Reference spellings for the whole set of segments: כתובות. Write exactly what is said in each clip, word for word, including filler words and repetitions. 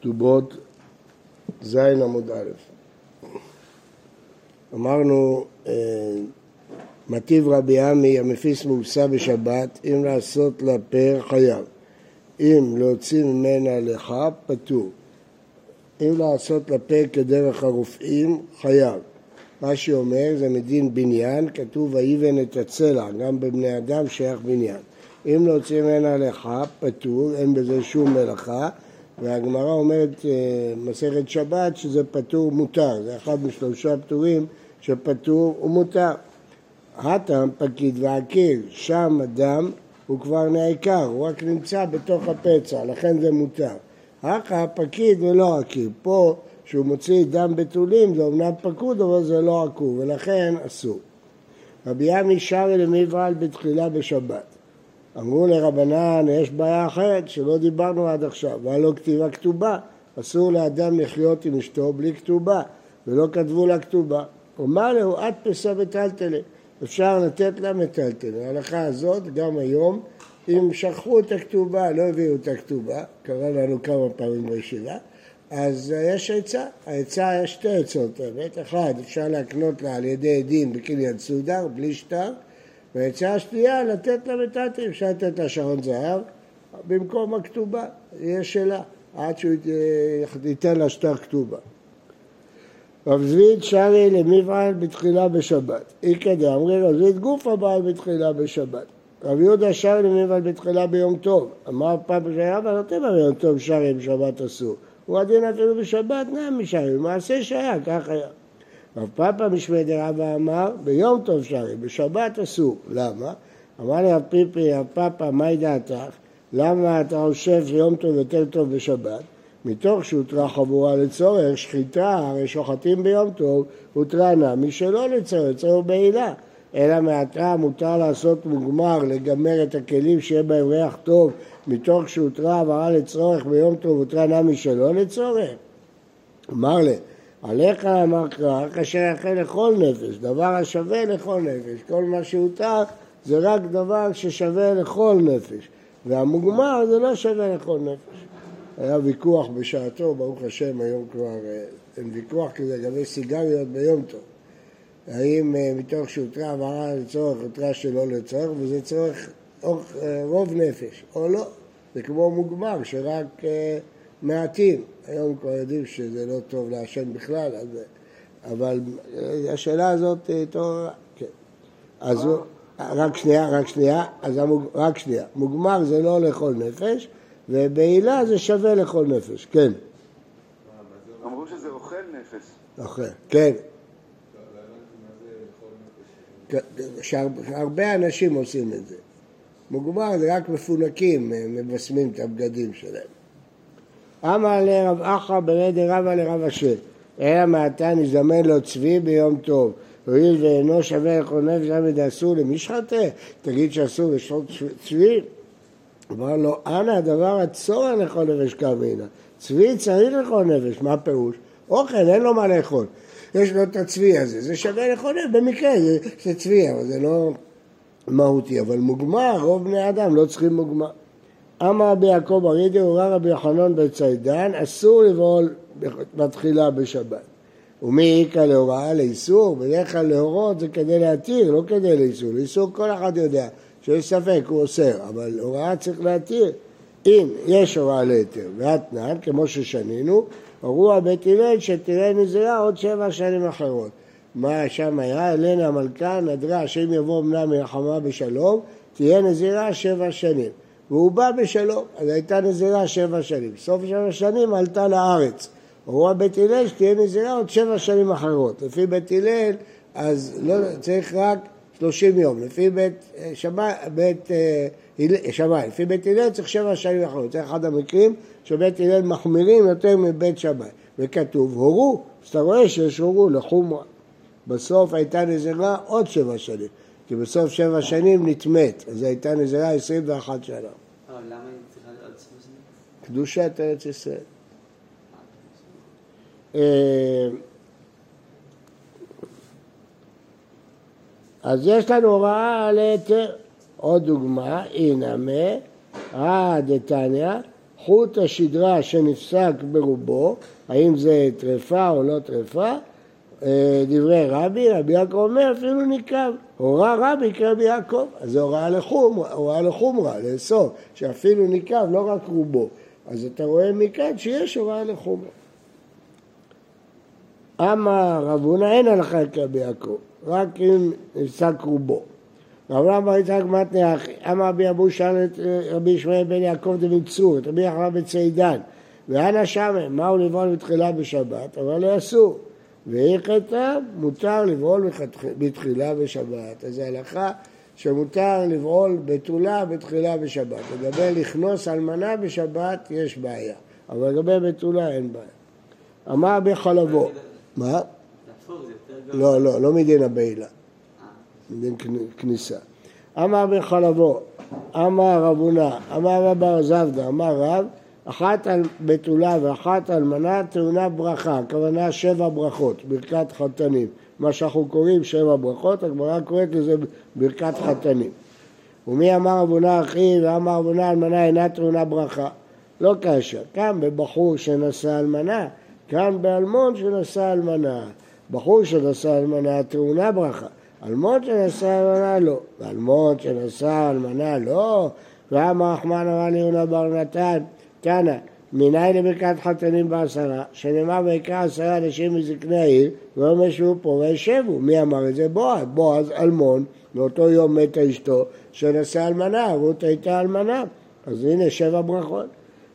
כתובות זין עמוד א'. אמרנו, מטיב רבי עמי המפיס מאוסה בשבת, אם לעשות לה פר חייב, אם להוציא ממנה לך פטור, אם לעשות לה פר כדרך הרופאים חייב. מה שאומר זה מדין בניין, כתוב האיבן את הצלע, גם בבני אדם שייך בניין. אם להוציא ממנה לך פטור, אין בזה שום מלאכה, והגמרא אומרת מסכת שבת שזה פטור מותר, זה אחד משלושה פטורים שפטור ומותר. הטעם פקיד ועקיר, שם הדם הוא כבר נעקר, הוא רק נמצא בתוך הפצע, לכן זה מותר. אחר פקיד ולא עקיר, פה שהוא מוציא דם בתולים זה אומנם פקוד אבל זה לא עקור ולכן אסור. רבי עמי שר אל מיבעל בתחילה בשבת. אמרו לרבנן, יש בעיה אחרת שלא דיברנו עד עכשיו, והלא כתיבה כתובה, אסור לאדם לחיות עם אשתו בלי כתובה, ולא כתבו לה כתובה. אומר לו, עד פסה מטלטלה, אפשר לתת לה מטלטלה. ההלכה הזאת, גם היום, אם שכחו את הכתובה, לא הביאו את הכתובה, קרה לנו כמה פעמים בישיבה, אז יש עצה, העצה יש שתי עצות, באמת, אחד, אפשר להקנות לה על ידי עדים בקניין סודר, בלי שטר, והעצה השנייה, לתת לה מטלטל, אפשר לתת לה שעון זהב, במקום הכתובה, יש שלה, עד שהוא ייתן לה שטר כתובה. רב זביד שרי למיבעל בתחילה בשבת, איקא דאמרי רב זביד גופא בעל בתחילה בשבת, רב יהודה שרי למיבעל בתחילה ביום טוב, אמר פעם שהיה, אבל אתם ביום טוב שרי בשבת אסור, הוא עדין אפילו בשבת נעמי שרי, מעשה שהיה, כך היה. רב פאפא משמי דרבא אמר, ביום טוב שרי, בשבת אסור. למה? אמר לי רב פיפי, רב פאפא, מהי דעתך? למה אתה חושב שיום טוב יותר טוב בשבת? מתוך שהותרה חבורה לצורך, שחיטה, הרי שוחטים ביום טוב, הותרה נעמי שלא לצורך, צורך בעילה. אלא מעתה מותר לעשות מוגמר, לגמר את הכלים שיהיה בהם ריח טוב, מתוך שהותרה עברה לצורך ביום טוב, הותרה נעמי שלא לצורך. אמר לי, עליך אמר כך, אשר יחל לכל נפש, דבר השווה לכל נפש, כל מה שהותר זה רק דבר ששווה לכל נפש, והמוגמר זה לא שווה לכל נפש. היה ויכוח בשעתו, ברוך השם, היום כבר אין ויכוח כזה, לגבי סיגריות ביום טוב. האם מתוך שהותרה עברה לצורך, הותרה שלא לצורך, וזה צורך רוב נפש, או לא. זה כמו מוגמר שרק מעטים. היום כבר יודעים שזה לא טוב לעשן בכלל, אז... אבל השאלה הזאת תורה, כן. אז הוא... רק שנייה, רק שנייה, אז המוג... רק שנייה. מוגמר זה לא לכל נפש, ובעילה זה שווה לכל נפש, כן. אמרו שזה אוכל נפש. אוכל, כן. שהרבה אנשים עושים את זה. מוגמר זה רק מפונקים, מבשמים את הבגדים שלהם. אמר לרב אחא ברי דרבא לרב אשי, אלא מעתה נזדמן לו צבי ביום טוב, הואיל ואינו שווה לכל נפש, למה דאסור למשחטה? תגיד שאסור לשחוט צבי? אמר לו, אנא הדבר הצורר לכל נפש קמינה, צבי צריך לכל נפש, מה פירוש? אוכל, אין לו מה לאכול, יש לו את הצבי הזה, זה שווה לכל נפש, במקרה זה, זה צבי, אבל זה לא מהותי, אבל מוגמר, רוב בני אדם לא צריכים מוגמר. אמר רבי יעקב הרידי, הורה רבי יוחנן בן ציידן, אסור לבעול בתחילה בשבת. ומי איכא להוראה לאיסור? בדרך כלל להורות זה כדי להתיר, לא כדי לאיסור. לאיסור כל אחד יודע, שיש ספק, הוא אוסר, אבל הוראה צריך להתיר. אם יש הוראה להתיר, והתנן, כמו ששנינו, הוראה בית הלל שתראה נזירה עוד שבע שנים אחרות. מה שם היה? אלנה המלכה נדרה, שאם יבוא אמנה מלחמה בשלום, תהיה נזירה שבע שנים. והוא בא בשלום, אז הייתה נזירה שבע שנים. סוף שבע שנים עלתה לארץ. הוראה בית הלל שתהיה נזירה עוד שבע שנים אחרות. לפי בית הלל, אז לא, צריך רק שלושים יום. לפי בית שמאי, בית, שמאי, לפי בית הלל צריך שבע שנים אחרות. זה אחד המקרים שבית הלל מחמירים יותר מבית שמאי. וכתוב, הורו, אז אתה רואה שיש הורו לחומרה. בסוף הייתה נזירה עוד שבע שנים. כי בסוף שבע שנים נתמת, אז הייתה נזירה עשרים ואחת שנה. למה היא צריכה עוד סמוסים? קדושת ארץ ישראל. אז יש לנו הוראה להתר. עוד דוגמה, הנה מה, אה, דתניא, חוט השדרה שנפסק ברובו, האם זה טרפה או לא טרפה, דברי רבי, רבי יעקב אומר אפילו ניקב, הורה רבי כרבי יעקב, אז זה הוראה לחומרה, הוראה לחומרה, לאסור, שאפילו ניקב, לא רק רובו, אז אתה רואה מכאן שיש הוראה לחומרה. אמר רב הונא אין הלכה כרבי יעקב, רק אם נפסק רובו. רב הונא בר יצחק מתניא אחי, אמר רבי אבו שאל את רבי ישמעאל בן יעקב דבמצור, את רבי יחנן בן ציידן, ואנא שמע, מהו לבעול בתחילה בשבת, אבל לא אסור. והכתה מותר לבעול בתחילה בשבת. אז ההלכה שמותר לבעול בתולה בתחילה בשבת. לגבי לכנוס אלמנה בשבת יש בעיה, אבל לגבי בתולה אין בעיה. אמר רבי חלבו, מה? לא, לא, לא מדין הבעילה, מדין כניסה. אמר רבי חלבו, אמר רב הונא, אמר רב בר זבדא, אמר רב, אחת על בתולה ואחת על מנה טעונה ברכה, הכוונה שבע ברכות, ברכת חתנים. מה שאנחנו קוראים שבע ברכות, הגמרא קוראת לזה ברכת חתנים. ומי אמר רב הונא אחי ואמר רב הונא על מנה אינה טעונה ברכה? לא קשה, כאן בבחור שנשא על מנה, כאן באלמון שנשא על מנה. בחור שנשא על מנה טעונה ברכה, אלמון שנשא על מנה לא, ואלמון שנשא על מנה לא. ואמר רחמן אמר ליונה בר נתן, כאן, מניין לברכת חתנים בעשרה, שנאמר ויקרא עשרה אנשים מזקני העיר, והם ישבו פה וישבו. מי אמר את זה? בועז, בועז אלמון, באותו יום מתה אשתו, שנשא אלמנה, רות הייתה אלמנה. אז הנה שבע ברכות.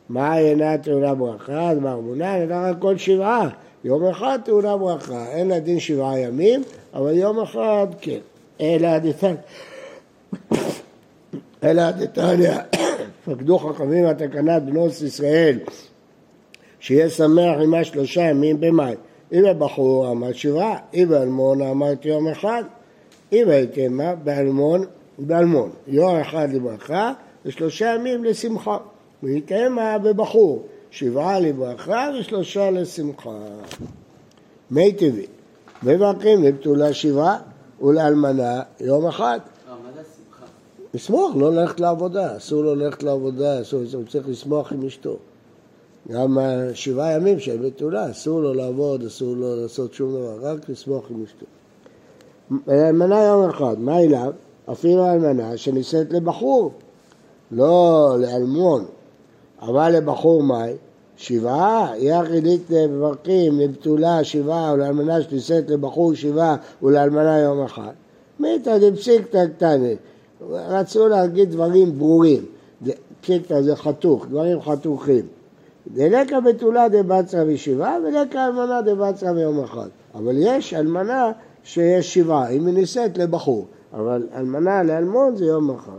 מה אינה טעונה ברכה? אז אמר מונה, נדע רק כל שבעה. יום אחד טעונה ברכה, אין לה דין שבעה ימים, אבל יום אחד כן. אלא דתניא, אלא דתניא. פקדו חכמים התקנת בנוס ישראל, שיהיה שמח עם השלושה ימים במאי. אם הבחור עמד שבעה, אם באלמון עמדתי יום אחד, אם הייתי מה, באלמון, באלמון. יום אחד לברכה, ושלושה ימים לשמחה. והייתי מה בבחור, שבעה לברכה ושלושה לשמחה. מי טבעי, מברכים לבתולה שבעה, ולאלמנה יום אחד. לשמוח, לא ללכת לעבודה, אסור לא ללכת לעבודה, אסור, הוא צריך לשמוח עם אשתו. גם שבעה ימים שהיא בתולה, אסור לא לעבוד, אסור לא לעשות שום דבר, רק לשמוח עם אשתו. אלמנה יום אחד, מה אליו? אפילו אלמנה שנישאת לבחור, לא לאלמון, אבל לבחור מאי, שבעה, יחידית בברכים, לבתולה שבעה, ולאלמנה שנישאת לבחור שבעה, ולאלמנה יום אחד. מיתה דפסיק תקטנית. רצו להגיד דברים ברורים, פסיקתא זה חתוך, דברים חתוכים. דלקה בתולה דבצרה ושבעה, ולקה אלמנה דבצרה ויום אחד. אבל יש אלמנה שיש שבעה, היא מנישאת לבחור, אבל אלמנה לאלמון זה יום אחד.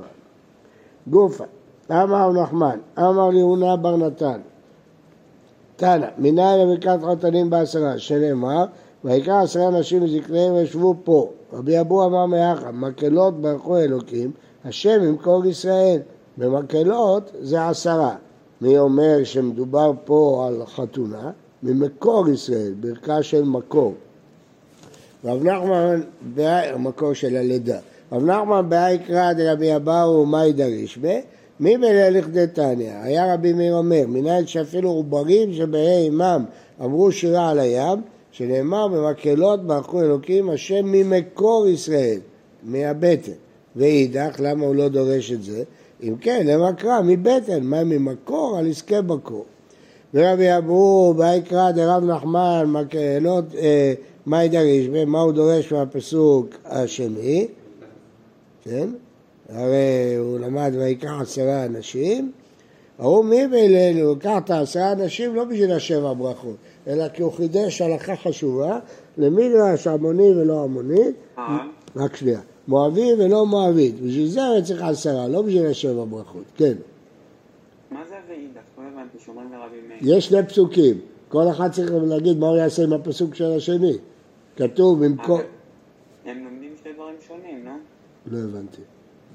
גופה, אמר נחמן, אמר ליונה בר נתן, תנא, מניין לברכת חתנים בעשרה, שנאמר, ויקרא עשרה אנשים מזקניהם וישבו פה. רבי אבו אמר מאחר, מקהלות ברכו אלוקים, השם ימכור ישראל. במקהלות זה עשרה. מי אומר שמדובר פה על חתונה? ממקור ישראל, ברכה של מקור. רב נחמן, המקור של הלידה. רב נחמן באיקרא דרבי אבאו ומאי דרישבה, מי בלילך דתניא, היה רבי מאיר אומר, מניין שאפילו עוברים שבהי אימם אמרו שירה על הים, שנאמר במקהלות ברכו אלוקים השם ממקור ישראל, מהבטן. ואידך, למה הוא לא דורש את זה? אם כן, למקרא, מבטן, מה ממקור? על עסקי בקור. ורבי אבו, באיקרא דרב נחמן, מקהלות, אה, מה ידריש? מה הוא דורש מהפסוק השני? כן? הרי הוא למד ויקח עשרה אנשים, הוא מי בליל, הוא לקח את העשרה אנשים לא בשביל השבע ברכות, אלא כי הוא חידש הלכה חשובה, למי דרש עמוני ולא עמוני, רק שנייה, מואבי ולא מואבית, בשביל זה הוא צריך עשרה, לא בשביל השבע ברכות, כן. מה זה ואידך? לא הבנתי, שומרים לרבי מאיר. יש שני פסוקים, כל אחד צריך להגיד מה הוא יעשה עם הפסוק של השני, כתוב במקום... הם לומדים שתי דברים שונים, לא? לא הבנתי.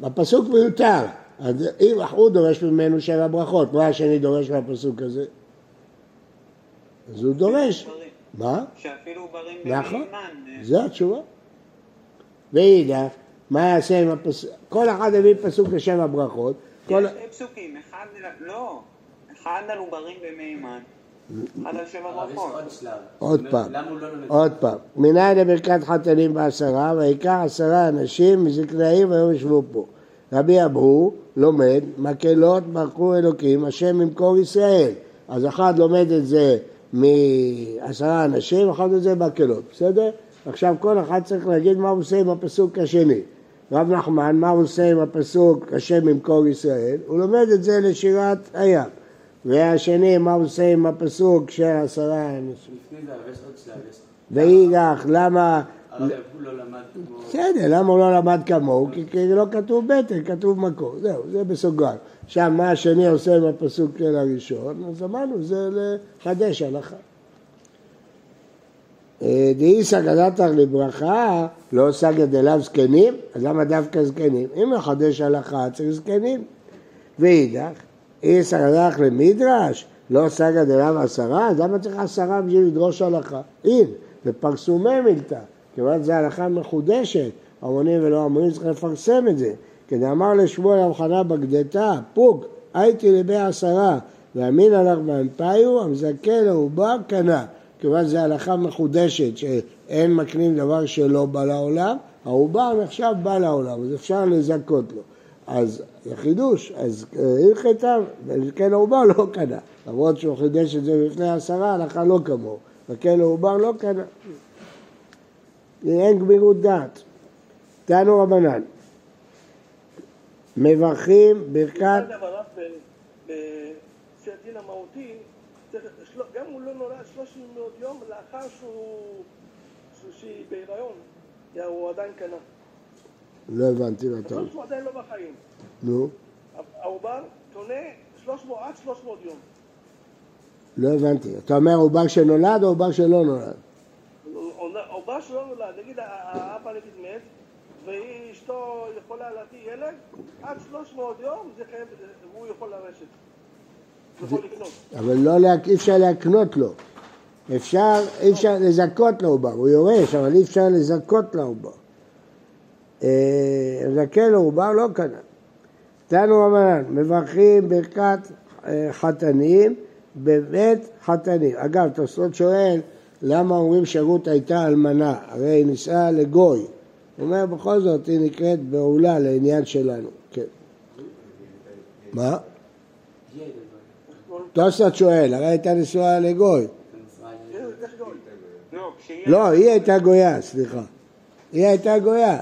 הפסוק מיותר, אז אם הוא דורש ממנו שבע ברכות, מה השני דורש מהפסוק הזה? אז הוא דורש. מה? שאפילו ברים במימן. זו התשובה. ואידך, מה יעשה עם הפסוק? כל אחד הביא פסוק לשבע ברכות. יש פסוקים, אחד, לא, אחד על עוברים ומימן, אחד על שבע ברכות. עוד פעם, עוד פעם. מנין לברכת חתנים בעשרה, ויקח עשרה אנשים מזקנאים והיום ישבו פה. רבי אבהו לומד, מקהלות ברכו אלוקים, השם ממקור ישראל. אז אחד לומד את זה מעשרה אנשים, אחד את זה מקהלות, בסדר? עכשיו כל אחד צריך להגיד מה הוא עושה עם הפסוק השני. רב נחמן, מה הוא עושה עם הפסוק השם ממקור ישראל? הוא לומד את זה לשירת הים. והשני, מה הוא עושה עם הפסוק של עשרה אנשים? לפני זה, יש עוד שלב. ואיגח, למה... הרב הוא לא למד כמוהו. בסדר, למה הוא לא למד כמוהו? כי זה לא כתוב בטן, כתוב מקור. זהו, זה בסוגר. שם, מה השני עושה עם הפסוק של הראשון? אז אמרנו, זה לחדש הלכה. דאיסא גדתך לברכה, לא עושה גדליו זקנים, אז למה דווקא זקנים? אם לחדש הלכה, צריך זקנים. ואידך, איסא גדתך למדרש, לא עושה גדליו עשרה, אז למה צריך עשרה בשביל לדרוש הלכה? אין, לפרסומי מילתא, כיוון זו הלכה מחודשת, אמונים ולא אמונים, צריך לפרסם את זה. כדאמר לשמואל המחנה בגדתה, פוג, הייתי לבי עשרה, ואמין הלך באמפיו, המזכה לעובר קנה. כיוון זה הלכה מחודשת, שאין מקנים דבר שלא בא לעולם, העובר עכשיו בא לעולם, אז אפשר לזכות לו. אז זה חידוש, אז הלכתם, כן העובר לא קנה. למרות שהוא חידש את זה בפני עשרה, הלכה לא כמוהו, וכן העובר לא קנה. אין גמירות דעת. תנו רבנן, מברכים ברכת... בסדין המהותי, גם הוא לא נולד שלושים מאות יום לאחר שהוא בהיריון, הוא עדיין קנה. לא הבנתי נתן. הוא עדיין לא בחיים. נו. העובר קונה עד שלוש מאות יום. לא הבנתי. אתה אומר עובר שנולד או עובר שלא נולד? העובר שלא נולד. נגיד, האבא נגיד מת, והיא אשתו יכולה להביא ילד, עד שלוש מאות יום הוא יכול לרשת. אבל אי אפשר להקנות לו, אפשר לזכות לעובר, הוא יורש, אבל אי אפשר לזכות לעובר. לזכה לעובר לא קנה. תנו רבנן, מברכים ברכת חתנים בבית חתנים. אגב, תוספות שואל, למה אומרים שרות הייתה אלמנה? הרי היא נישאה לגוי. הוא אומר, בכל זאת היא נקראת בעולה לעניין שלנו. מה? תוספות שואל, הרי הייתה נשואה לגוי. לא, היא הייתה גויה, סליחה. היא הייתה גויה.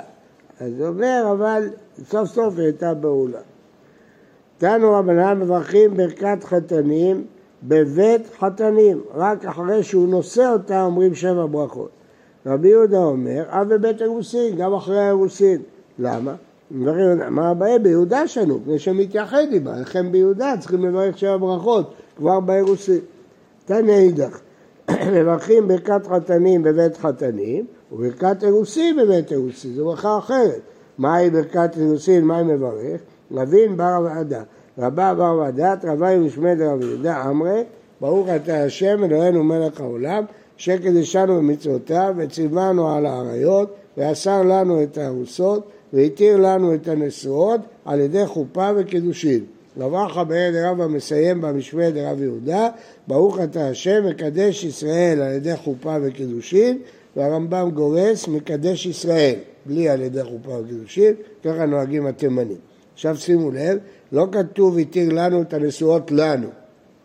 אז הוא אומר, אבל סוף סוף היא הייתה בעולה. תנו רבנן, מברכים ברכת חתנים בבית חתנים. רק אחרי שהוא נושא אותה אומרים שבע ברכות. רבי יהודה אומר, אף בבית אירוסין, גם אחרי האירוסין. למה? מה הבעיה? ביהודה שלנו, כדי שמתייחד עם הלכם ביהודה, צריכים לברך שבע ברכות, כבר באירוסין. תנא אידך, מברכים ברכת חתנים בבית חתנים, וברכת אירוסין בבית אירוסין, זו ברכה אחרת. מהי ברכת אירוסין, מהי מברך? רבין בר ועדה, רבה בר ועדת, רבה ימשמד רב ידע אמרי, ברוך אתה השם אלוהינו מלך העולם, שקדשנו במצוותיו, וציוונו על העריות, ואסר לנו את הארוסות, והתיר לנו את הנשואות על ידי חופה וקידושין. דבר חבר דרב המסיים במשמד דרב יהודה, ברוך אתה השם מקדש ישראל על ידי חופה וקידושין, והרמב"ם גורס מקדש ישראל, בלי על ידי חופה וקידושין, ככה נוהגים התימנים. עכשיו שימו לב, לא כתוב התיר לנו את הנשואות לנו,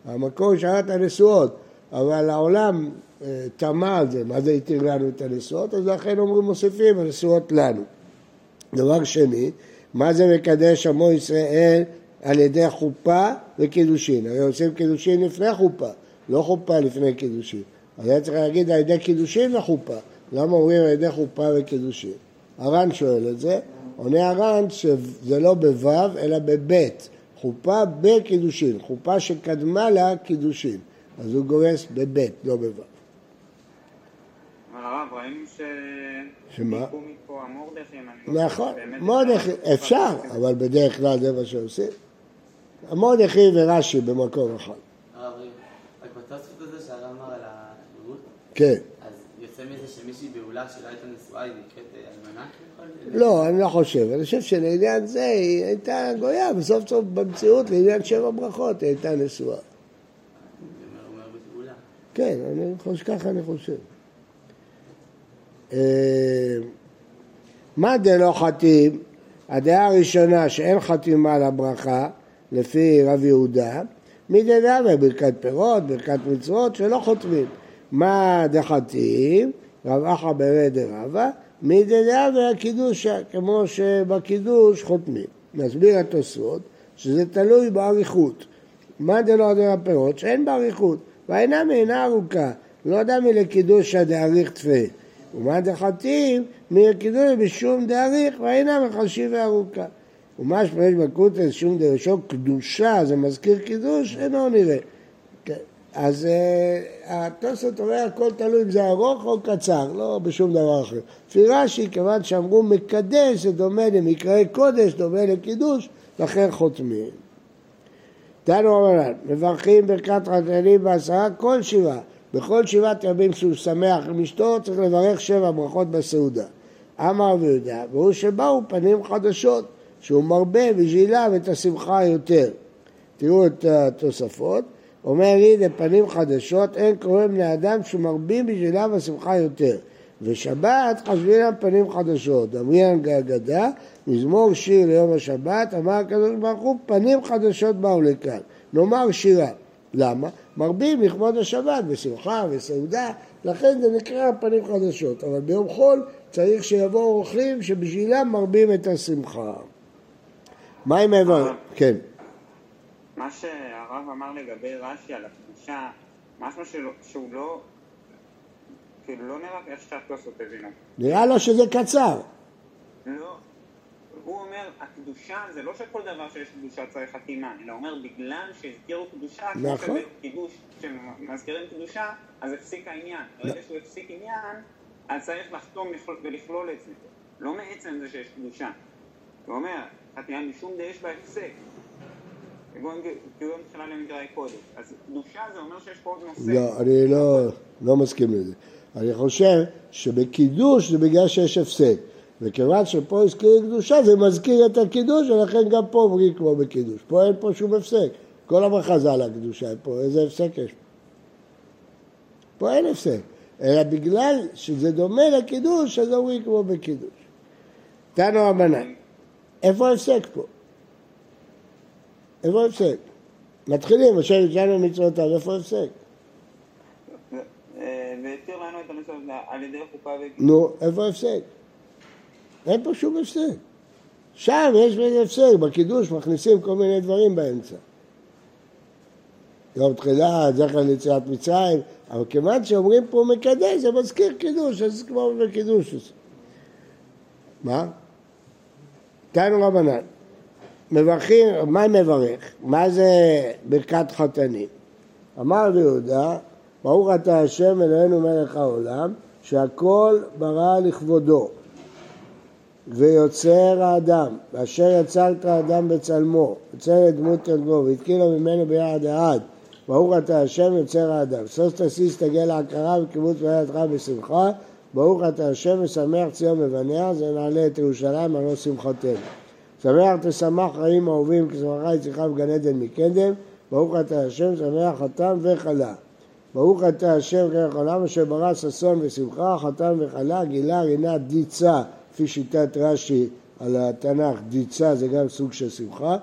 המקור שרת הנשואות, אבל העולם תמה על זה, מה זה התיר לנו את הנשואות, אז לכן אומרים מוסיפים הנשואות לנו. דבר שני, מה זה מקדש עמו ישראל על ידי חופה וקידושין? הרי עושים קידושין לפני חופה, לא חופה לפני קידושין. אז אני צריך להגיד על ידי קידושין לחופה, למה אומרים על ידי חופה וקידושין? הר"ן שואל את זה, עונה הר"ן שזה לא בוו אלא בבית, חופה בקידושין, חופה שקדמה לה קידושין, אז הוא גורס בבית, לא בוו. הרב, ראינו ש... שמה? נכון, מרדכי, אפשר, אבל בדרך כלל זה מה שעושים. מרדכי ורש"י במקום אחד. הרב, רק בתוספות הזה שהרב אמר על החירות? כן. אז יוצא מזה שמישהי בעולה שלא הייתה נשואה היא נקראת אלמנה? לא, אני לא חושב. אני חושב שלעניין זה היא הייתה גויה, בסוף סוף במציאות לעניין שבע ברכות היא הייתה נשואה. כן, אני חושב, ככה אני חושב. מה דלא חתים? הדעה הראשונה שאין חתימה לברכה, לפי רב יהודה, מדעה בברכת פירות, ברכת מצוות, שלא חותמים. מה דחתים? רב אחא ברי דרבה, מדעה והקידוש, כמו שבקידוש חותמים. מסביר התוספות, שזה תלוי באריכות. מה דלא הדעה פירות? שאין באריכות. והעינה מעינה ארוכה, לא דמי לקידוש הדאריך תפה. ומה דחתים? מקידוש בשום דאריך, והעינה מחשיבה ארוכה. ומה שפרש בקוטס, שום דרשו קדושה, זה מזכיר קידוש, אינו נראה. אז התוספות אומר, הכל תלוי אם זה ארוך או קצר, לא בשום דבר אחר. פירשי, כיוון שאמרו מקדש, זה דומה למקראי קודש, דומה לקידוש, לכן חותמים. תנו אמרן, מברכים ברכת חתנים בעשרה כל שבעה. בכל שבעת ימים שהוא שמח עם אשתו, צריך לברך שבע ברכות בסעודה. אמר ויודע, והוא שבאו פנים חדשות, שהוא מרבה וז'ילה ואת השמחה יותר. תראו את התוספות, אומר לי, לפנים חדשות, אין קוראים לאדם שמרבים בז'ילה ושמחה יותר. ושבת חשבי להם פנים חדשות, דמריאן גאגדה, מזמור שיר ליום השבת, אמר כזאת ברכו, פנים חדשות באו לכאן, נאמר שירה. למה? מרבים לכבוד השבת, בשמחה וסעודה, לכן זה נקרא פנים חדשות, אבל ביום חול צריך שיבואו אורחים שבשבילם מרבים את השמחה. מה עם העבר? כן. מה שהרב אמר לגבי רש"י על הקדושה, משהו שהוא לא... כאילו לא נראה איך שהתוספות הבינו. נראה לו שזה קצר. לא. הוא אומר, הקדושה זה לא שכל דבר שיש קדושה צריך חתימה, אלא אומר, בגלל שהזכירו קדושה, נכון. קידוש, כשמזכירים קדושה, אז הפסיק העניין. נכון. ברגע שהוא הפסיק עניין, אז צריך לחתום ולכלול את זה. לא מעצם זה שיש קדושה. הוא אומר, חתימה משום דאש בהפסק. כיום שלה למקראי קודש. אז קדושה זה אומר שיש פה עוד נושא. לא, אני לא, לא מסכים לזה. אני חושב שבקידוש זה בגלל שיש הפסק. וכיוון שפה הזכיר קדושה, זה מזכיר את הקידוש, ולכן גם פה אומרים כמו בקידוש. פה אין פה שום הפסק. כל הברכה זה על הקדושה, פה איזה הפסק יש? פה אין הפסק. אלא בגלל שזה דומה לקידוש, אז אומרים כמו בקידוש. תנו אמנן. איפה הפסק פה? איפה הפסק? מתחילים, אשר יצאנו מצוותיו, איפה הפסק? והתיר לנו את המצוות על ידי חופה וגיל. נו, איפה הפסק? אין פה שום הפסק. שם יש בזה הפסק, בקידוש מכניסים כל מיני דברים באמצע. יום תחילה, זכר ליציאת מצרים, אבל כמעט שאומרים פה מקדש, זה מזכיר קידוש, אז זה כמו בקידוש. מה? תנו רבנן. מברכים, מה מברך? מה זה ברכת חתנים? אמר ליהודה, ברוך אתה השם אלוהינו מלך העולם, שהכל ברא לכבודו, ויוצר האדם, ואשר יצרת האדם בצלמו, יוצר את דמות תלגו, והתקילה ממנו ביד העד, ברוך אתה השם יוצר האדם, סוס תסיס תגל ההכרה וקיבוץ בידך בשמחה, ברוך אתה השם ושמח ציון מבניה, זה נעלה את ירושלים, הלא שמחתנו. שמח תשמח רעים אהובים, כשמחה יצליחה בגן עדן מקדם, ברוך אתה השם, שמח חתם וחלה. ברוך אתה השם, כרך עולם, אשר ברא ששון ושמחה, חתם וחלה, גילה רינה דיצה, כפי שיטת רש"י על התנ"ך, דיצה זה גם סוג של שמחה,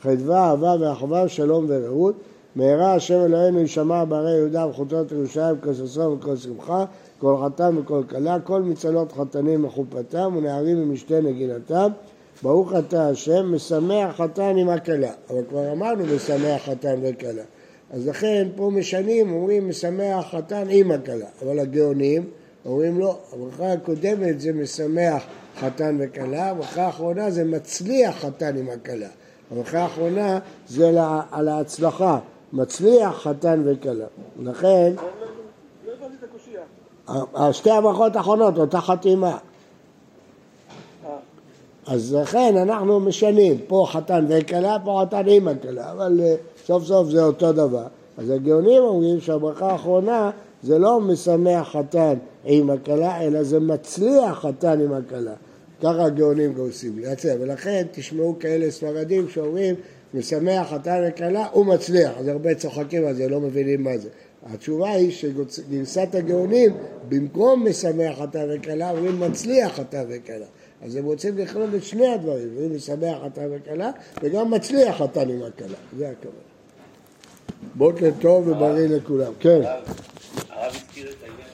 חדווה, אהבה ואחווה, שלום ורעות, מהרה השם אלוהינו ישמע בערי יהודה וחוצות ירושלים, כל ששון וכל שמחה, כל חתם וכל כלה, כל מצלות חתנים מחופתם, ונערים ומשתי נגינתם, ברוך אתה השם, משמח חתן עם הכלה. אבל כבר אמרנו משמח חתן וכלה. אז לכן פה משנים, אומרים משמח חתן עם הכלה. אבל הגאונים אומרים לא, הברכה הקודמת זה משמח חתן וכלה, הברכה האחרונה זה מצליח חתן עם הכלה. הברכה האחרונה זה על ההצלחה, מצליח חתן וכלה. לכן... לא הבנתי את הקושיה. שתי הברכות האחרונות, אותה חתימה. אז לכן אנחנו משנים, פה חתן וכלה, פה חתן עם הכלה, אבל סוף סוף זה אותו דבר. אז הגאונים אומרים שהברכה האחרונה זה לא משמח חתן עם הכלה, אלא זה מצליח חתן עם הכלה. ככה הגאונים עושים, ולכן תשמעו כאלה ספרדים שאומרים, משמח חתן וכלה, הוא מצליח. אז הרבה צוחקים על זה, לא מבינים מה זה. התשובה היא שגרסת הגאונים, במקום משמח חתן וכלה, אומרים מצליח חתן וכלה. אז הם רוצים לכלול את שני הדברים, אומרים משמח חתן וכלה, וגם מצליח חתן עם הכלה. זה הכוונה. בוקר טוב ובריא לכולם. כן. הרב הזכיר את העניין.